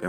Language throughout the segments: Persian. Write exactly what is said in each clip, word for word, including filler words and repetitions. به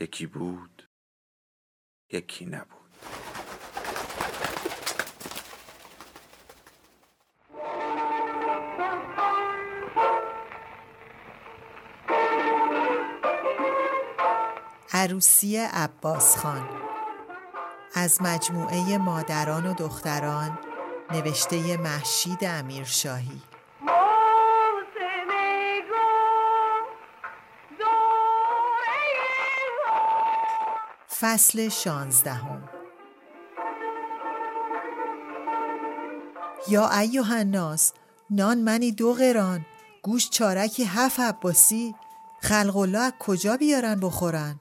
یکی بود، یکی نبود. عروسی عباس خان از مجموعه مادران و دختران، نوشته مهشید امیرشاهی. فصل شانزدهم. یا ایها الناس، نان منی دو قران، گوشت چارکی هفت عباسی، خلق الله از کجا بیارن بخورن؟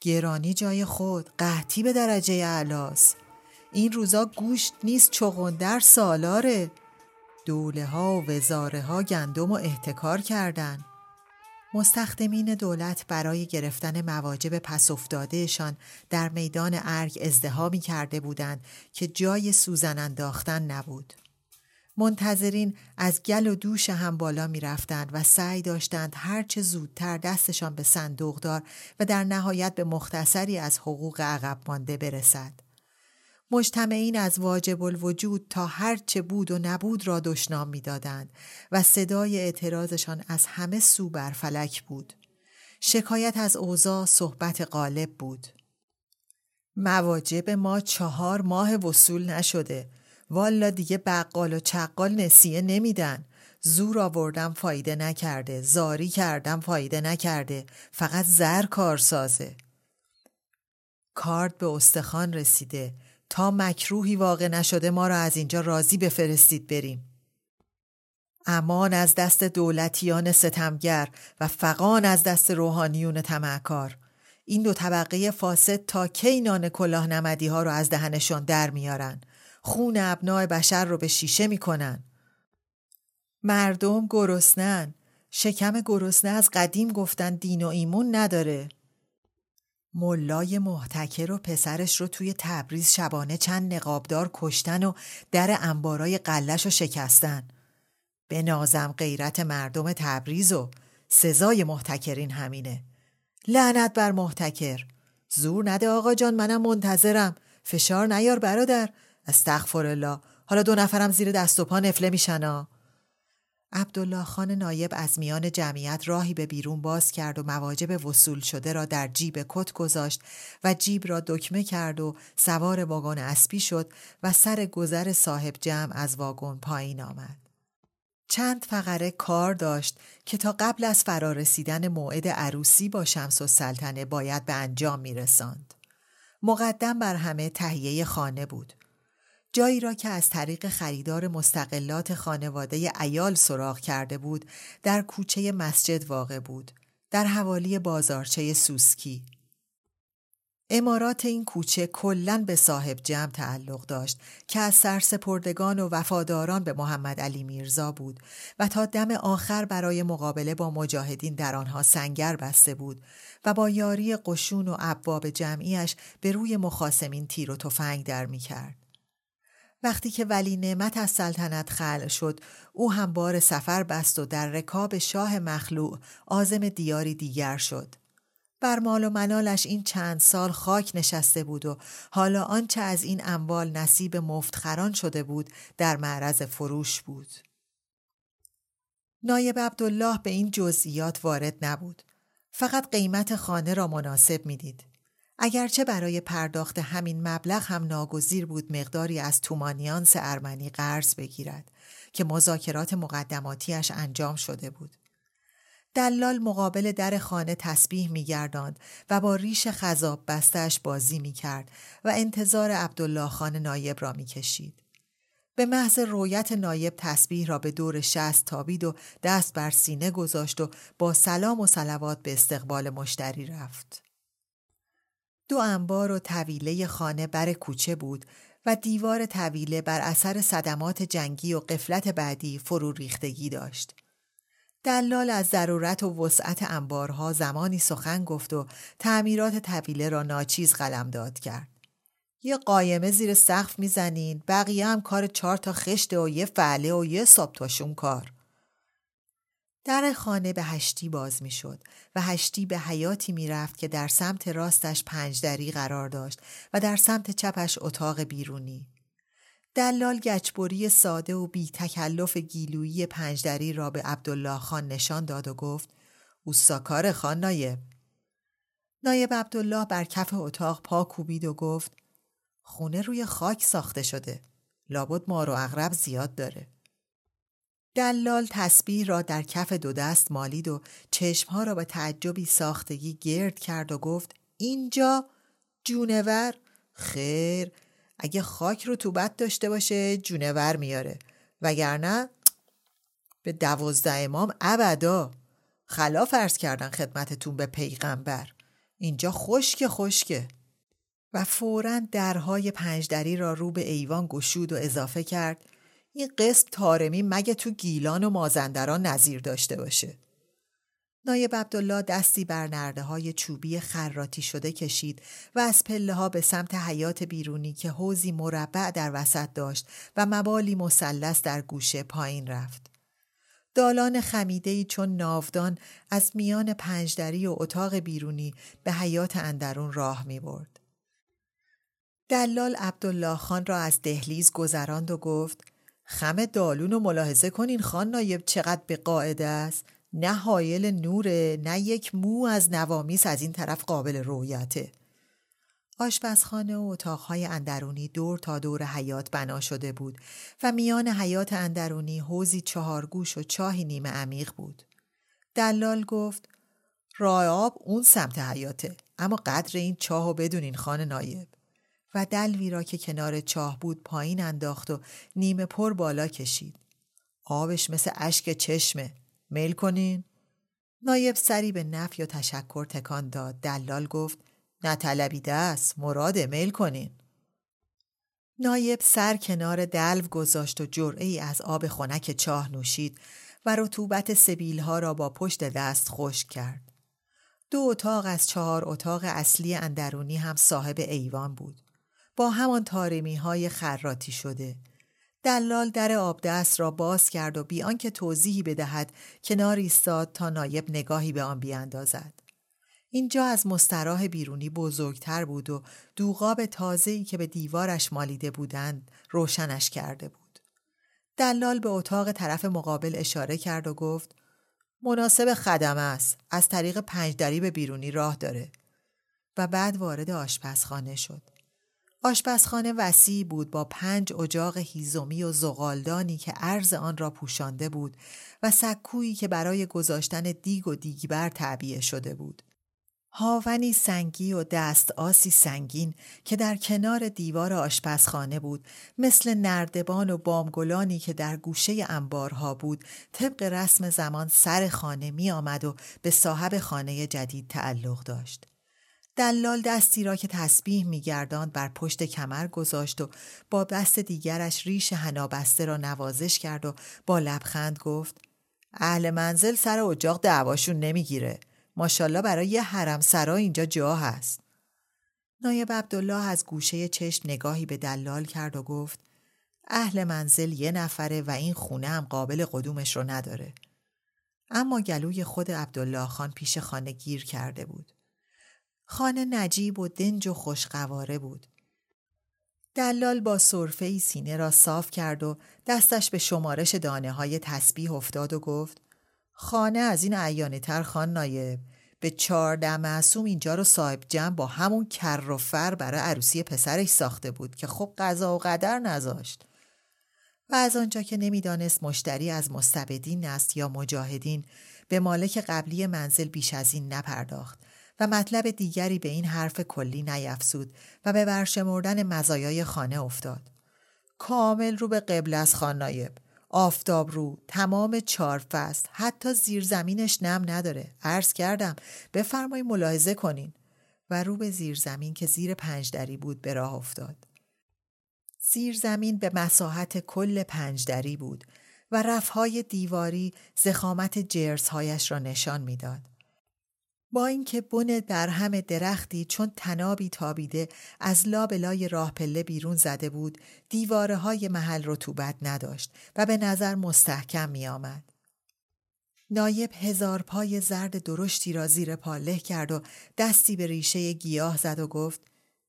گرانی جای خود، قحطی به درجه اعلاست. این روزا گوشت نیست، چغندر سالاره. دوله ها و وزاره ها گندم و احتکار کردن. مستخدمین دولت برای گرفتن مواجب پس افتادهشان در میدان ارگ ازدحامی کرده بودند که جای سوزن انداختن نبود. منتظرین از گل و دوش هم بالا می رفتند و سعی داشتند هرچه زودتر دستشان به صندوق دار و در نهایت به مختصری از حقوق عقب مانده برسد. مجتمعین از واجب الوجود تا هرچه بود و نبود را دشنام می دادند و صدای اعتراضشان از همه سو بر فلک بود. شکایت از اوضاع صحبت غالب بود. مواجب ما چهار ماه وصول نشده، والا دیگه بقال و چقال نسیه نمیدن. زور آوردم فایده نکرده، زاری کردم فایده نکرده، فقط زر کار سازه. کارد به استخوان رسیده، تا مکروهی واقع نشده ما را از اینجا راضی بفرستید بریم. امان از دست دولتیان ستمگر و فغان از دست روحانیون طمعکار. این دو طبقه فاسد تا کی نان کلاه نمدی ها را از دهنشان در میارن؟ خون ابناء بشر رو به شیشه میکنن. مردم گرسنن. شکم گرسنه از قدیم گفتن دین و ایمون نداره. ملای محتکر و پسرش رو توی تبریز شبانه چند نقابدار کشتن و در انبارای قلش رو شکستن. به نازم غیرت مردم تبریز و سزای محتکرین همینه. لعنت بر محتکر. زور نده آقا جان، منم منتظرم. فشار نیار برادر. استغفرالله، حالا دو نفرم زیر دست و پا نفله میشن. عبدالله خان نایب از میان جمعیت راهی به بیرون باز کرد و مواجب وصول شده را در جیب کت گذاشت و جیب را دکمه کرد و سوار واگن اسبی شد و سر گذر صاحب جمع از واگن پایین آمد. چند فقره کار داشت که تا قبل از فرارسیدن موعد عروسی با شمس السلطنه باید به انجام میرساند. مقدم بر همه تهیه خانه بود. جایی را که از طریق خریدار مستقلات خانواده عیال سراغ کرده بود در کوچه مسجد واقع بود. در حوالی بازارچه سوسکی. عمارات این کوچه کلاً به صاحب جمع تعلق داشت که از سرسپردگان و وفاداران به محمد علی میرزا بود و تا دم آخر برای مقابله با مجاهدین در آنها سنگر بسته بود و با یاری قشون و ابواب جمعیش به روی مخاصمین تیر و تفنگ در می‌کرد. وقتی که ولی نعمت از سلطنت خلع شد، او هم بار سفر بست و در رکاب شاه مخلوع عازم دیاری دیگر شد. بر مال و منالش این چند سال خاک نشسته بود و حالا آنچه از این اموال نصیب مفتخران شده بود در معرض فروش بود. نایب عبدالله به این جزئیات وارد نبود. فقط قیمت خانه را مناسب می‌دید. اگرچه برای پرداخت همین مبلغ هم ناگزیر بود مقداری از تومانیانس ارمنی قرض بگیرد که مذاکرات مقدماتیش انجام شده بود. دلال مقابل در خانه تسبیح می‌گرداند و با ریش خضاب بسته‌اش بازی می‌کرد و انتظار عبدالله خان نایب را می‌کشید. به محض رویت نایب تسبیح را به دور شست تابید و دست بر سینه گذاشت و با سلام و صلوات به استقبال مشتری رفت. دو انبار و طویله خانه بر کوچه بود و دیوار طویله بر اثر صدمات جنگی و غفلت بعدی فرو ریختگی داشت. دلال از ضرورت و وسعت انبارها زمانی سخن گفت و تعمیرات طویله را ناچیز قلمداد کرد. یه قایمه زیر سقف میزنین، بقیه هم کار چهار تا خشت و یه فعله و یه سابتاشون کار. در خانه به هشتی باز می شد و هشتی به حیاتی می رفت که در سمت راستش پنج دری قرار داشت و در سمت چپش اتاق بیرونی. دلال گچبری ساده و بی تکلف گیلویی پنج دری را به عبدالله خان نشان داد و گفت اوستاکار خان نایب. نایب عبدالله بر کف اتاق پا کوبید و گفت خونه روی خاک ساخته شده. لابد مار و عقرب زیاد داره. دلال تسبیح را در کف دو دست مالید و چشمها را به تعجبی ساختگی گرد کرد و گفت اینجا جونور؟ خیر، اگه خاک رطوبت داشته باشه جونور میاره، وگرنه به دوازده امام ابدا. خلاف عرض کردن خدمتتون به پیغمبر، اینجا خشک خشکه. و فوراً درهای پنجدری را رو به ایوان گشود و اضافه کرد این قسم تارمی مگه تو گیلان و مازندران نظیر داشته باشه. نایب عبدالله دستی بر نرده‌های چوبی خراطی شده کشید و از پله‌ها به سمت حیاط بیرونی که حوضی مربع در وسط داشت و مبالی مثلث در گوشه پایین رفت. دالان خمیده‌ای چون ناودان از میان پنجدری و اتاق بیرونی به حیاط اندرون راه می‌برد. دلال عبدالله خان را از دهلیز گذراند و گفت خم دالون رو ملاحظه کنین خان نایب چقدر به قاعده است. نه حایل نوره، نه یک مو از نوامیس از این طرف قابل رؤیته. آشپزخانه و اتاقهای اندرونی دور تا دور حیاط بنا شده بود و میان حیاط اندرونی حوضی چهارگوش و چاهی نیمه عمیق بود. دلال گفت راه آب اون سمت حیاطه، اما قدر این چاهو بدونین خان نایب. و دلوی را که کنار چاه بود پایین انداخت و نیمه پر بالا کشید. آبش مثل اشک چشمه. میل کنین؟ نایب سری به نفی و تشکر تکان داد. دلال گفت نطلبیده است، مراده، میل کنین. نایب سر کنار دلو گذاشت و جرعه‌ای از آب خنک چاه نوشید و رطوبت سبیل‌ها را با پشت دست خشک کرد. دو اتاق از چهار اتاق اصلی اندرونی هم صاحب ایوان بود، با همان تارمی‌های خراطی شده. دلال در آبدست را باز کرد و بی آنکه توضیحی بدهد کنار ایستاد تا نایب نگاهی به آن بیاندازد. اینجا از مستراح بیرونی بزرگتر بود و دوغاب تازه‌ای که به دیوارش مالیده بودند روشنش کرده بود. دلال به اتاق طرف مقابل اشاره کرد و گفت مناسب خدمه است، از طریق پنج دری به بیرونی راه داره. و بعد وارد آشپزخانه شد. آشپزخانه وسیع بود با پنج اجاق هیزومی و زغالدانی که عرض آن را پوشانده بود و سکویی که برای گذاشتن دیگ و دیگبر تعبیه شده بود. هاونی سنگی و دست آسی سنگین که در کنار دیوار آشپزخانه بود، مثل نردبان و بامگلانی که در گوشه انبارها بود، طبق رسم زمان سر خانه می آمد و به صاحب خانه جدید تعلق داشت. دلال دستی را که تسبیح می گرداند بر پشت کمر گذاشت و با دست دیگرش ریش حنابسته را نوازش کرد و با لبخند گفت: اهل منزل سر اجاق دعواشون نمیگیره. ماشالله برای یه حرم سرا اینجا جا هست. نایب عبدالله از گوشه چشم نگاهی به دلال کرد و گفت: اهل منزل یه نفره و این خونه هم قابل قدومش رو نداره. اما گلوی خود عبدالله خان پیش خانه گیر کرده بود. خانه نجیب و دنج و خوشقواره بود. دلال با سرفه‌ای سینه را صاف کرد و دستش به شمارش دانه های تسبیح افتاد و گفت: خانه از این عیانه تر خان نایب، به چارده معصوم اینجا رو صاحب جمع با همون کر و فر برای عروسی پسرش ساخته بود که خب قضا و قدر نذاشت. و از آنجا که نمیدانست مشتری از مستبدین است یا مجاهدین، به مالک قبلی منزل بیش از این نپرداخت و مطلب دیگری به این حرف کلی نیفزود و به برشمردن مزایای خانه افتاد. کامل رو به قبله از خان نایب، آفتاب رو، تمام چهار فصل، حتی زیر زمینش نم نداره. عرض کردم بفرمایید ملاحظه کنین. و رو به زیر زمین که زیر پنج دری بود به راه افتاد. زیر زمین به مساحت کل پنج دری بود و رفهای دیواری زخامت جرسهایش را نشان میداد. با اینکه بن درهم درختی چون تنابی تابیده از لابلای راه پله بیرون زده بود، دیواره های محل رطوبت نداشت و به نظر مستحکم می آمد. نایب هزار پای زرد درشتی را زیر پا له کرد و دستی به ریشه گیاه زد و گفت: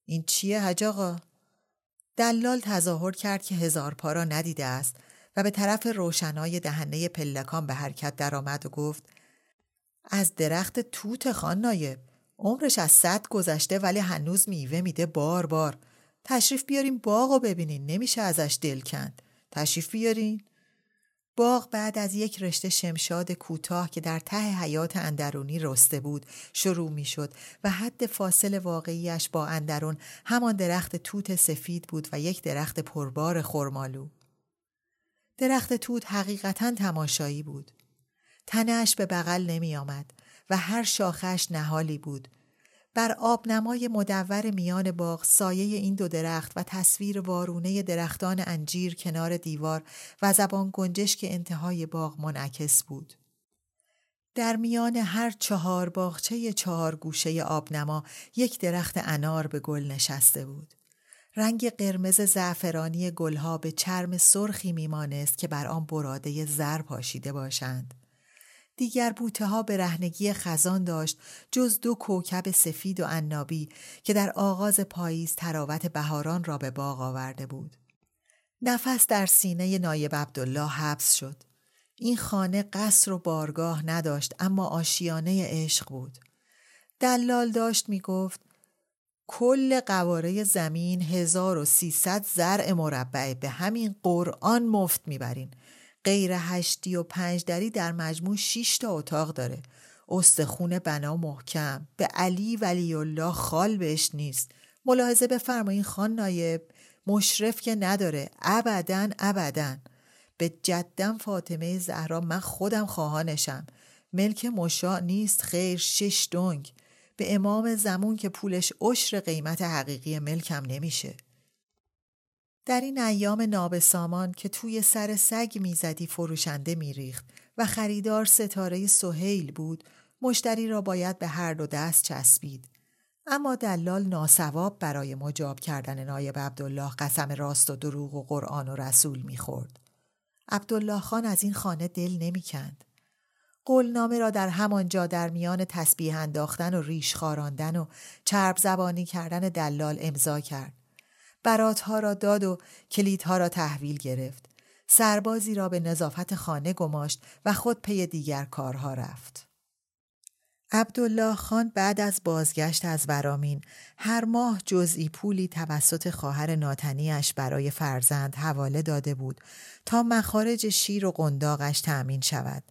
این چیه حاج آقا؟ دلال تظاهر کرد که هزار پا را ندیده است و به طرف روشنای دهنه پلکان به حرکت در آمد و گفت: از درخت توت خان نایب، عمرش از صد گذشته ولی هنوز میوه میده بار بار. تشریف بیارین باغو ببینین، نمیشه ازش دل کند. تشریف بیارین. باغ بعد از یک رشته شمشاد کوتاه که در ته حیات اندرونی رسته بود شروع میشد و حد فاصل واقعیش با اندرون همان درخت توت سفید بود و یک درخت پربار خرمالو. درخت توت حقیقتاً تماشایی بود. تنه‌اش به بغل نمی آمد و هر شاخه‌اش نهالی بود. بر آبنمای مدور میان باغ سایه این دو درخت و تصویر وارونه درختان انجیر کنار دیوار و زبان گنجشک که انتهای باغ منعکس بود. در میان هر چهار باغچه چهار گوشه آبنما یک درخت انار به گل نشسته بود. رنگ قرمز زعفرانی گلها به چرم سرخی میمانست که بر آن براده زر پاشیده باشند. دیگر بوته ها به رهنگی خزان داشت، جز دو کوکب سفید و عنابی که در آغاز پاییز تراوت بهاران را به باغ آورده بود. نفس در سینه نایب عبدالله حبس شد. این خانه قصر و بارگاه نداشت، اما آشیانه عشق بود. دلال داشت می گفت: کل قواره زمین هزار و سیصد زرع مربع به همین قرآن مفت می برین. غیر هشتی و پنج دری در مجموع شش تا اتاق داره. استخون بنا محکم، به علی ولی الله خال بهش نیست. ملاحظه بفرمایین خان نایب، مشرف که نداره، ابداً ابداً. به جدم فاطمه زهرا من خودم خواهانشم، ملک مشاع نیست، خیر شش دنگ. به امام زمان که پولش عشر قیمت حقیقی ملکم نمیشه. در این ایام نابسامان که توی سر سگ میزدی فروشنده میریخت و خریدار ستاره سهیل بود، مشتری را باید به هر دو دست چسبید. اما دلال ناسواب برای مجاب کردن نایب عبدالله قسم راست و دروغ و قرآن و رسول میخورد. عبدالله خان از این خانه دل نمیکند. قولنامه را در همانجا در میان تسبیح انداختن و ریش خاراندن و چرب زبانی کردن دلال امضا کرد. براتها را داد و کلیدها را تحویل گرفت. سربازی را به نظافت خانه گماشت و خود پی دیگر کارها رفت. عبدالله خان بعد از بازگشت از ورامین هر ماه جزئی پولی توسط خواهر ناتنیش برای فرزند حواله داده بود تا مخارج شیر و قنداقش تأمین شود.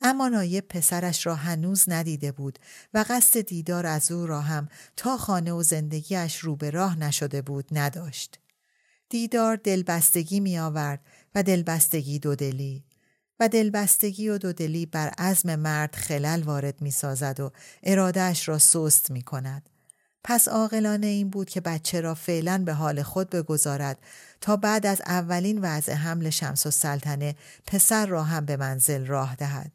اما نایب پسرش را هنوز ندیده بود و قصد دیدار از او را هم تا خانه و زندگیش رو به راه نشده بود نداشت. دیدار دلبستگی می آورد و دلبستگی دودلی و دلبستگی و دودلی بر عزم مرد خلل وارد می سازد و ارادهش را سست می کند. پس عاقلانه این بود که بچه را فعلا به حال خود بگذارد تا بعد از اولین وضع حمل شمس السلطنه پسر را هم به منزل راه دهد.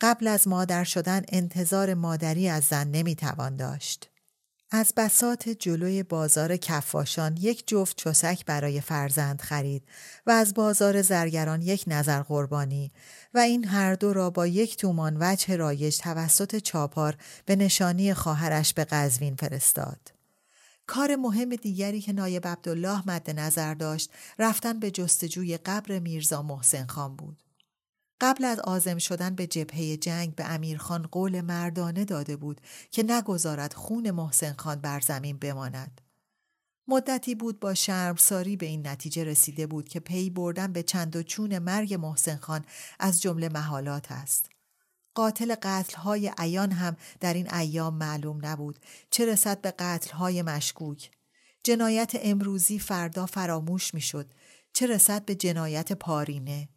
قبل از مادر شدن انتظار مادری از زن نمیتوان داشت. از بساط جلوی بازار کفاشان یک جفت چوسک برای فرزند خرید و از بازار زرگران یک نظر قربانی و این هر دو را با یک تومان وجه رایج توسط چاپار به نشانی خواهرش به قزوین فرستاد. کار مهم دیگری که نایب عبدالله مد نظر داشت رفتن به جستجوی قبر میرزا محسن خان بود. قبل از عازم شدن به جبهه جنگ به امیرخان قول مردانه داده بود که نگذارد خون محسن خان بر زمین بماند. مدتی بود با شرمساری به این نتیجه رسیده بود که پی بردن به چند و چون مرگ محسن خان از جمله محالات است. قاتل قتل‌های عیان هم در این ایام معلوم نبود، چه رسد به قتل‌های مشکوک. جنایت امروزی فردا فراموش می‌شد، چه رسد به جنایت پارینه.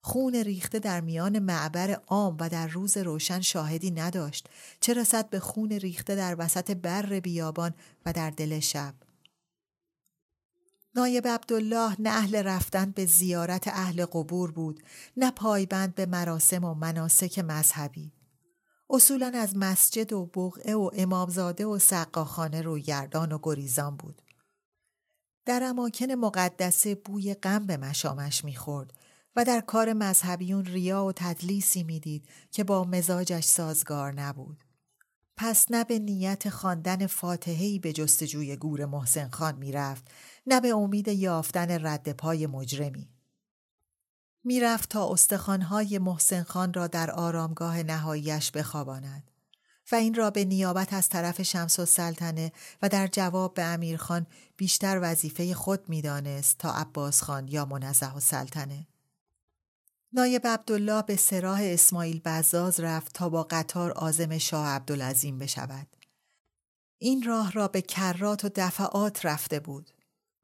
خون ریخته در میان معبر عام و در روز روشن شاهدی نداشت، چه رسد به خون ریخته در وسط بر بیابان و در دل شب. نایب عبدالله نه اهل رفتن به زیارت اهل قبور بود، نه پایبند به مراسم و مناسک مذهبی. اصولاً از مسجد و بقعه و امامزاده و سقاخانه رویگردان و گریزان بود. در اماکن مقدسه بوی غم به مشامش می‌خورد و در کار مذهبیون ریا و تدلیسی میدید که با مزاجش سازگار نبود. پس نه به نیت خواندن فاتحه‌ای به جستجوی گور محسن خان میرفت، نه به امید یافتن رد پای مجرمی. میرفت تا استخوان‌های محسن خان را در آرامگاه نهاییش بخواباند و این را به نیابت از طرف شمس السلطنه و در جواب به امیرخان بیشتر وظیفه خود میدانست تا عباس خان یا منزه السلطنه. نایب عبدالله به سراح اسماعیل بزاز رفت تا با قطار عازم شاه عبدالعظیم بشود. این راه را به کرات و دفعات رفته بود،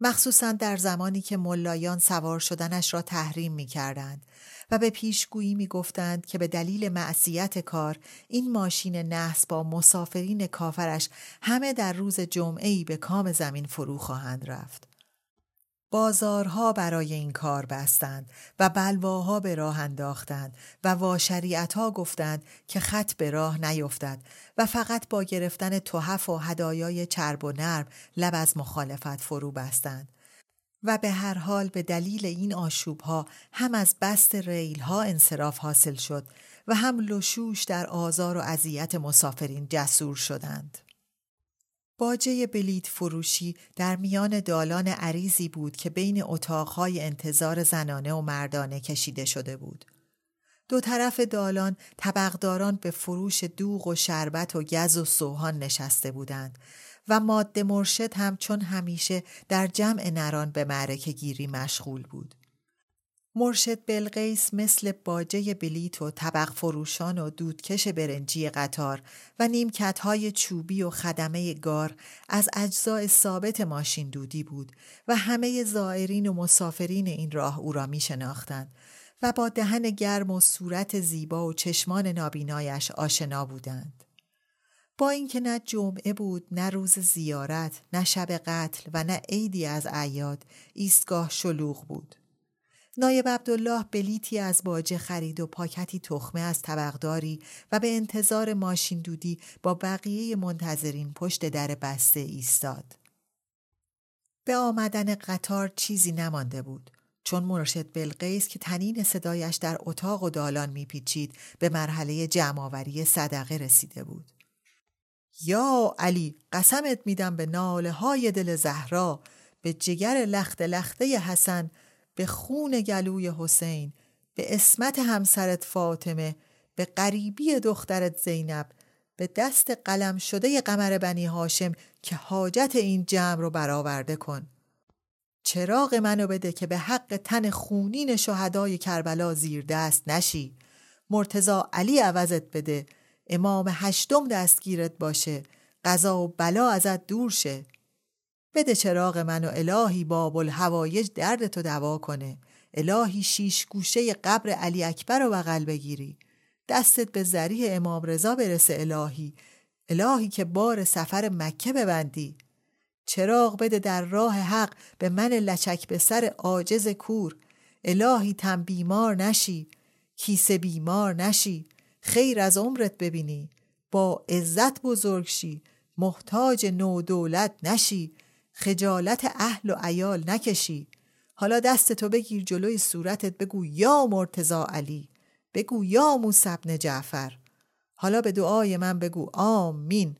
مخصوصاً در زمانی که ملایان سوار شدنش را تحریم می کردند و به پیشگویی می گفتند که به دلیل معصیت کار این ماشین نحس با مسافرین کافرش همه در روز جمعه‌ای به کام زمین فرو خواهند رفت. بازارها برای این کار بستند و بلواها به راه انداختند و واشریعتها گفتند که خط به راه نیفتد و فقط با گرفتن تحف و هدایای چرب و نرم لب از مخالفت فرو بستند و به هر حال به دلیل این آشوبها هم از بست ریلها انصراف حاصل شد و هم لشوش در آزار و اذیت مسافرین جسور شدند. باجه بلیت فروشی در میان دالان عریضی بود که بین اتاقهای انتظار زنانه و مردانه کشیده شده بود. دو طرف دالان طبقداران به فروش دوغ و شربت و گز و سوهان نشسته بودند و ماده مرشد هم چون همیشه در جمع نران به معرکه گیری مشغول بود. مرشد بلقیس مثل باجه بلیت و طبق فروشان و دودکش برنجی قطار و نیمکت‌های چوبی و خدمه گار از اجزای ثابت ماشین دودی بود و همه زائرین و مسافرین این راه او را می شناختند و با دهن گرم و صورت زیبا و چشمان نابینایش آشنا بودند. با اینکه نه جمعه بود، نه روز زیارت، نه شب قتل و نه عیدی از اعیاد، ایستگاه شلوغ بود. نایب عبدالله بلیتی از باجه خرید و پاکتی تخمه از طبقداری و به انتظار ماشین دودی با بقیه منتظرین پشت در بسته ایستاد. به آمدن قطار چیزی نمانده بود، چون مرشد بلقیس که طنین صدایش در اتاق و دالان میپیچید به مرحله جمع‌آوری صدقه رسیده بود. یا علی، قسمت میدم به ناله‌های دل زهرا، به جگر لخت لخته حسن، به خون گلوی حسین، به اسمت همسرت فاطمه، به غریبی دخترت زینب، به دست قلم شده قمر بنی هاشم که حاجت این جمع رو برآورده کن. چراغ منو بده که به حق تن خونین شهدای کربلا زیر دست نشی. مرتضی علی عوضت بده، امام هشتم دستگیرت باشه، قضا و بلا ازت دور شه. بده چراغ من و الهی باب الهوایج دردتو دوا کنه، الهی شیش گوشه قبر علی اکبر رو بغل بگیری، دستت به ذریح امام رضا برسه الهی، الهی که بار سفر مکه ببندی. چراغ بده در راه حق به من لچک به سر عاجز کور، الهی تن بیمار نشی، کیسه بیمار نشی، خیر از عمرت ببینی، با عزت بزرگ شی، محتاج نو دولت نشی، خجالت اهل و عیال نکشی. حالا دستتو بگیر جلوی صورتت، بگو یا مرتضی علی، بگو یا موسی بن جعفر. حالا به دعای من بگو آمین.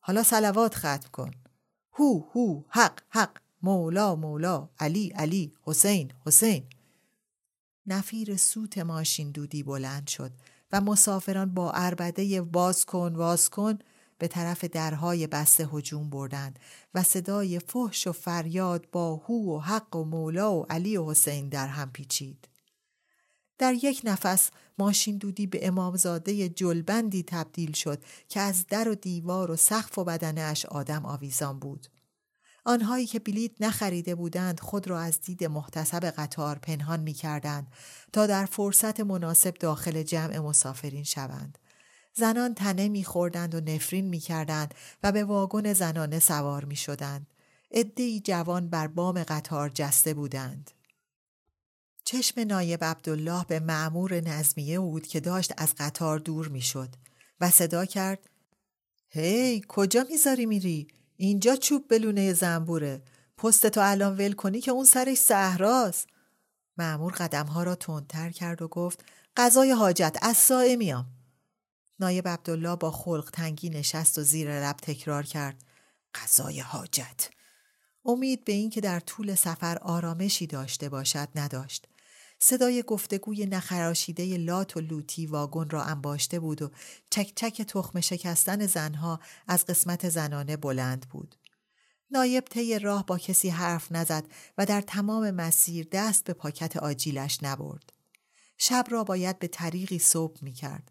حالا صلوات ختم کن، هو هو، حق حق، مولا مولا، علی علی، حسین حسین. نفیر سوت ماشین دودی بلند شد و مسافران با عربده واز کن واز کن به طرف درهای بسته هجوم بردند و صدای فحش و فریاد با هو و حق و مولا و علی و حسین در هم پیچید. در یک نفس ماشین دودی به امامزاده جلبندی تبدیل شد که از در و دیوار و سقف و بدنش آدم آویزان بود. آنهایی که بلیت نخریده بودند خود را از دید محتسب قطار پنهان می کردند تا در فرصت مناسب داخل جمع مسافرین شوند. زنان تنه می خوردند و نفرین می کردند و به واگن زنانه سوار می شدند. عده‌ای جوان بر بام قطار جسته بودند. چشم نایب عبدالله به مأمور نظمیه بود که داشت از قطار دور می شد و صدا کرد: هی کجا میذاری میری؟ اینجا چوب بلونه زنبوره، پستتو الان ول کنی که اون سرش صحراست. مأمور قدمها را تندتر کرد و گفت: قضای حاجت، از سایه میام. نایب عبدالله با خلق تنگی نشست و زیر لب تکرار کرد: قضای حاجت. امید به این که در طول سفر آرامشی داشته باشد نداشت. صدای گفتگوی نخراشیده لات و لوتی واگن را انباشته بود و چک چک تخم شکستن زنها از قسمت زنانه بلند بود. نایب طی راه با کسی حرف نزد و در تمام مسیر دست به پاکت آجیلش نبرد. شب را باید به طریقی صبح می کرد.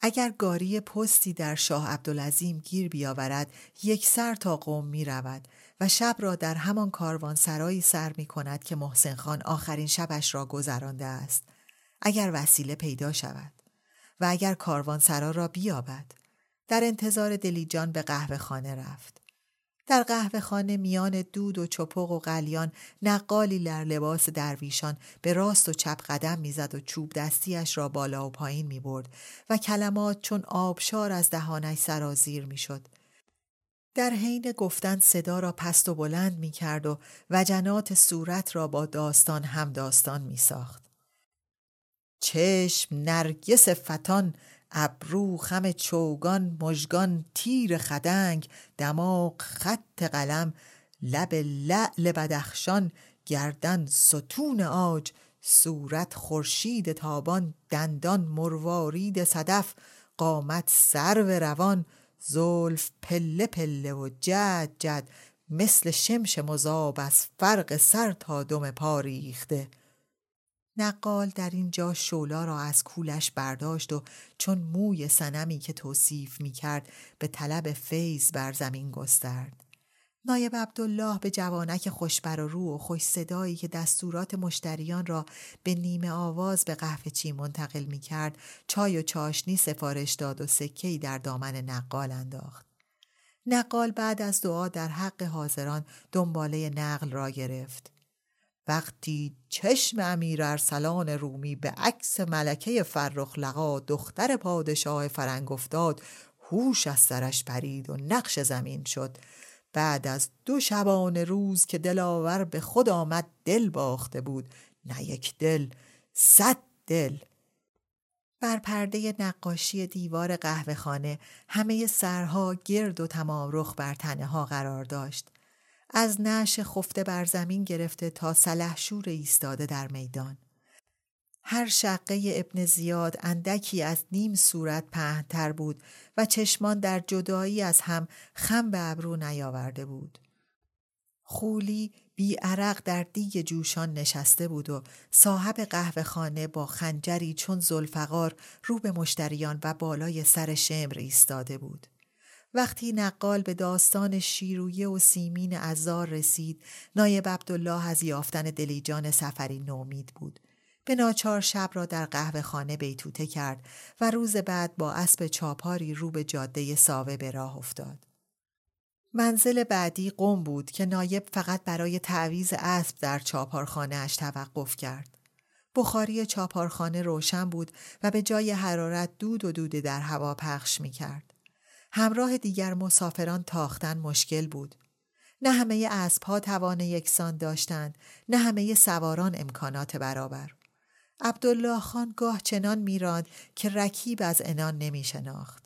اگر گاری پستی در شاه عبدالعظیم گیر بیاورد یک سر تا قم می رود و شب را در همان کاروان سرایی سر می کند که محسن خان آخرین شبش را گذرانده است، اگر وسیله پیدا شود و اگر کاروان سرا را بیابد. در انتظار دلیجان به قهوه خانه رفت. در قهوه خانه میان دود و چپق و قلیان نقالی در لباس درویشان به راست و چپ قدم میزد و چوب دستیش را بالا و پایین می برد و کلمات چون آبشار از دهانش سرازیر می شد. در حین گفتن صدا را پست و بلند می کرد و وجنات صورت را با داستان هم داستان می ساخت. چشم نرگس فتان، ابرو خم چوگان، مژگان تیر خدنگ، دماغ خط قلم، لب لعل بدخشان، گردن ستون عاج، صورت خورشید تابان، دندان مروارید صدف، قامت سرو روان، زلف پله پله و جد جد، مثل شمش مذاب از فرق سر تا دم پا ریخته. نقال در این جا شولا را از کولش برداشت و چون موی صنمی که توصیف می کرد به طلب فیض بر زمین گسترد. نایب عبدالله به جوانک خوشبر و رو و خوش صدایی که دستورات مشتریان را به نیمه آواز به قهوه چی منتقل می کرد چای و چاشنی سفارش داد و سکه‌ای در دامن نقال انداخت. نقال بعد از دعا در حق حاضران دنباله نقل را گرفت. وقتی چشم امیر ارسلان رومی به عکس ملکه فرخ‌لقا دختر پادشاه فرنگ افتاد، هوش از سرش پرید و نقش زمین شد. بعد از دو شبانه روز که دلاور به خود آمد، دل باخته بود، نه یک دل، صد دل. بر پرده نقاشی دیوار قهوه خانه همه سرها گرد و تمام رخ بر تنه ها قرار داشت، از نعش خفته بر زمین گرفته تا سلحشور ایستاده در میدان. هر شقه ابن زیاد اندکی از نیم صورت پهن‌تر بود و چشمان در جدایی از هم خم به ابرو نیاورده بود. خولی بی عرق در دیگ جوشان نشسته بود و صاحب قهوه خانه با خنجری چون ذوالفقار رو به مشتریان و بالای سر شمر ایستاده بود. وقتی نقال به داستان شیرویه و سیمین عزار رسید، نایب عبدالله از یافتن دلیجان سفری نومید بود. به ناچار شب را در قهوه خانه بیتوته کرد و روز بعد با اسب چاپاری رو به جاده ساوه به راه افتاد. منزل بعدی قم بود که نایب فقط برای تعویض اسب در چاپارخانه اش توقف کرد. بخاری چاپارخانه روشن بود و به جای حرارت دود و دوده در هوا پخش می کرد. همراه دیگر مسافران تاختن مشکل بود. نه همه اسب‌ها توان یکسان داشتند، نه همه سواران امکانات برابر. عبدالله خان گاه چنان میراند که رکیب از عنان نمی شناخت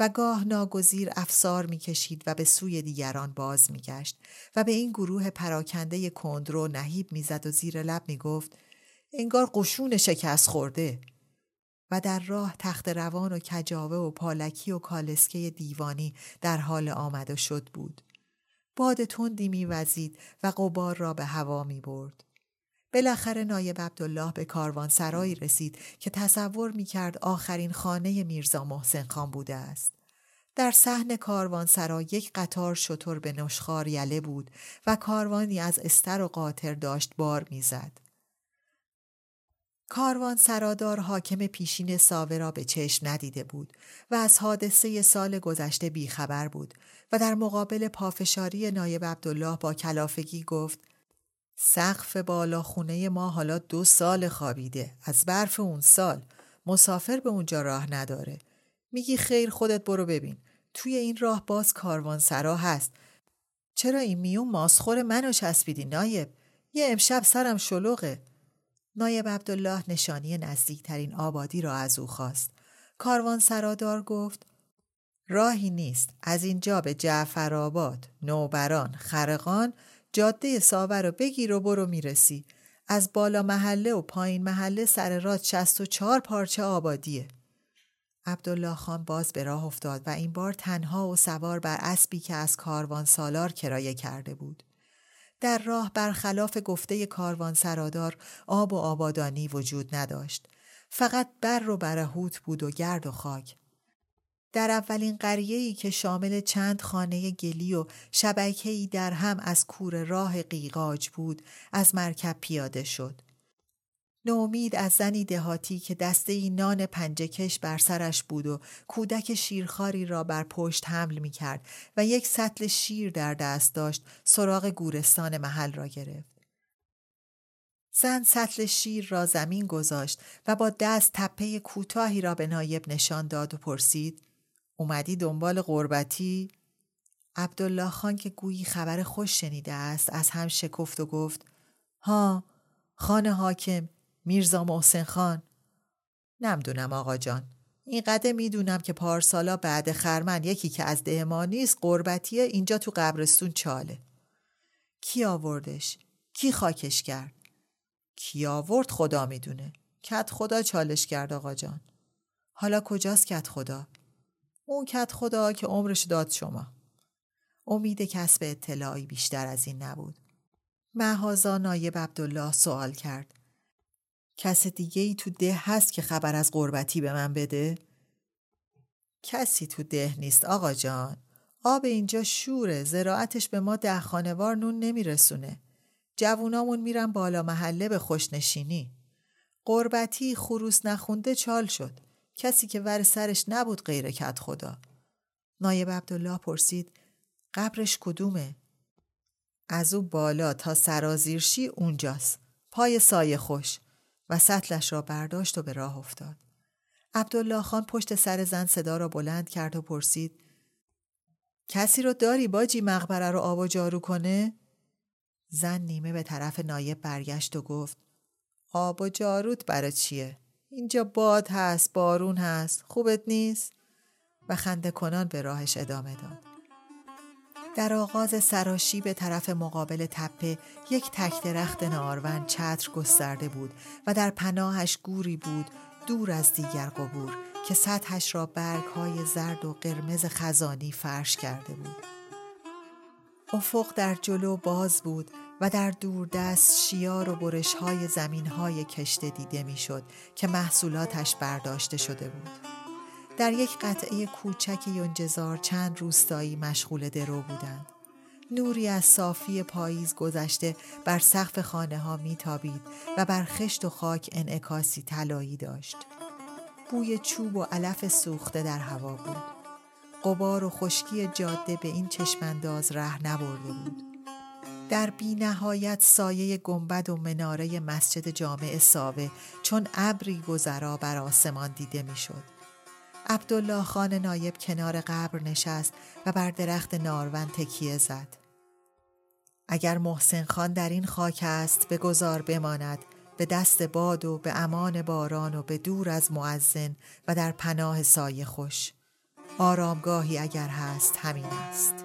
و گاه ناگزیر افسار می کشید و به سوی دیگران باز می گشت و به این گروه پراکنده کندرو نهیب می زد و زیر لب می گفت انگار قشون شکست خورده. و در راه تخت روان و کجاوه و پالکی و کالسکه دیوانی در حال آمد و شد بود. باد تندی می وزید و غبار را به هوا می برد. بالاخره نایب عبدالله به کاروانسرایی رسید که تصور می‌کرد آخرین خانه میرزا محسن خان بوده است. در صحن کاروانسرا یک قطار شتر به نشخوار یله بود و کاروانی از استر و قاطر داشت بار می‌زد. کاروانسرادار حاکم پیشین ساوه را به چشم ندیده بود و از حادثه سال گذشته بیخبر بود و در مقابل پافشاری نایب عبدالله با کلافگی گفت سقف بالا خونه ما حالا دو سال خوابیده. از برف اون سال مسافر به اونجا راه نداره. میگی خیر خودت برو ببین. توی این راه باز کاروانسرا هست. چرا این میون ماسخور منو چسبیدی نایب؟ یه امشب سرم شلوغه. نایب عبدالله نشانی نزدیکترین آبادی را از او خواست. کاروانسرادار گفت راهی نیست. از اینجا به جعفرآباد، نوبران، خرقان، جاده ساور رو بگیر و برو میرسی. از بالا محله و پایین محله سر راه شصت و چهار پارچه آبادیه. عبدالله خان باز به راه افتاد و این بار تنها و سوار بر اسبی که از کاروان سالار کرایه کرده بود. در راه برخلاف گفته کاروان سرادار آب و آبادانی وجود نداشت. فقط بر و برهوت بود و گرد و خاک. در اولین قریه‌ای که شامل چند خانه گلی و شبکه‌ای در هم از کوره راه قیقاج بود، از مرکب پیاده شد. نومید از زنی دهاتی که دسته‌ای نان پنجه‌کش بر سرش بود و کودک شیرخواری را بر پشت حمل می‌کرد و یک سطل شیر در دست داشت، سراغ گورستان محل را گرفت. زن سطل شیر را زمین گذاشت و با دست تپه کوتاهی را به نایب نشان داد و پرسید اومدی دنبال قربتی؟ عبدالله خان که گویی خبر خوش شنیده است از هم شکفت و گفت ها، خان حاکم، میرزا محسن خان. نمیدونم آقا جان، اینقدر میدونم که پارسالا بعد خرمن یکی که از ده ما نیست قربتیه، اینجا تو قبرستون چاله. کی آوردش؟ کی خاکش کرد؟ کی آورد خدا میدونه. کت خدا چالش کرد آقا جان. حالا کجاست کت خدا؟ اون کت خدا که عمرش داد شما. امید کسب اطلاعی بیشتر از این نبود. مهازا نایب عبدالله سوال کرد. کس دیگه ای تو ده هست که خبر از قربتی به من بده؟ کسی تو ده نیست آقا جان. آب اینجا شوره. زراعتش به ما ده خانوار نون نمیرسونه. جوونامون میرن بالا محله به خوشنشینی. قربتی خروس نخونده چال شد. کسی که ور سرش نبود غیر کت خدا. نایب عبدالله پرسید قبرش کدومه؟ از او بالا تا سرازیرشی اونجاست. پای سایه خوش. و سطلش را برداشت و به راه افتاد. عبدالله خان پشت سر زن صدا را بلند کرد و پرسید کسی رو داری باجی مقبره رو آب و جارو کنه؟ زن نیمه به طرف نایب برگشت و گفت آب و جاروت برای چیه؟ اینجا باد هست، بارون هست، خوبت نیست؟ و خنده کنان به راهش ادامه داد. در آغاز سراشی به طرف مقابل تپه یک تک درخت نارون چتر گسترده بود و در پناهش گوری بود دور از دیگر قبور که سطحش را برگ‌های زرد و قرمز خزانی فرش کرده بود. افق در جلو باز بود و در دوردست شیار و برش‌های زمین‌های کشته دیده می‌شد که محصولاتش برداشته شده بود. در یک قطعه کوچک یونجزار چند روستایی مشغول درو بودند. نوری از صافی پاییز گذشته بر سقف خانه‌ها می‌تابید و بر خشت و خاک انعکاسی طلایی داشت. بوی چوب و علف سوخته در هوا بود. غبار و خشکی جاده به این چشمانداز ره نبرده بود. در بی نهایت سایه گنبد و مناره مسجد جامع ساوه چون ابری گذرا بر آسمان دیده می شد. عبدالله خان نایب کنار قبر نشست و بر درخت نارون تکیه زد. اگر محسن خان در این خاک است بگذار بماند، به دست باد و به امان باران و به دور از مؤذن و در پناه سایه خوش. آرامگاهی اگر هست همین است.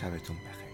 شبتون بخیر.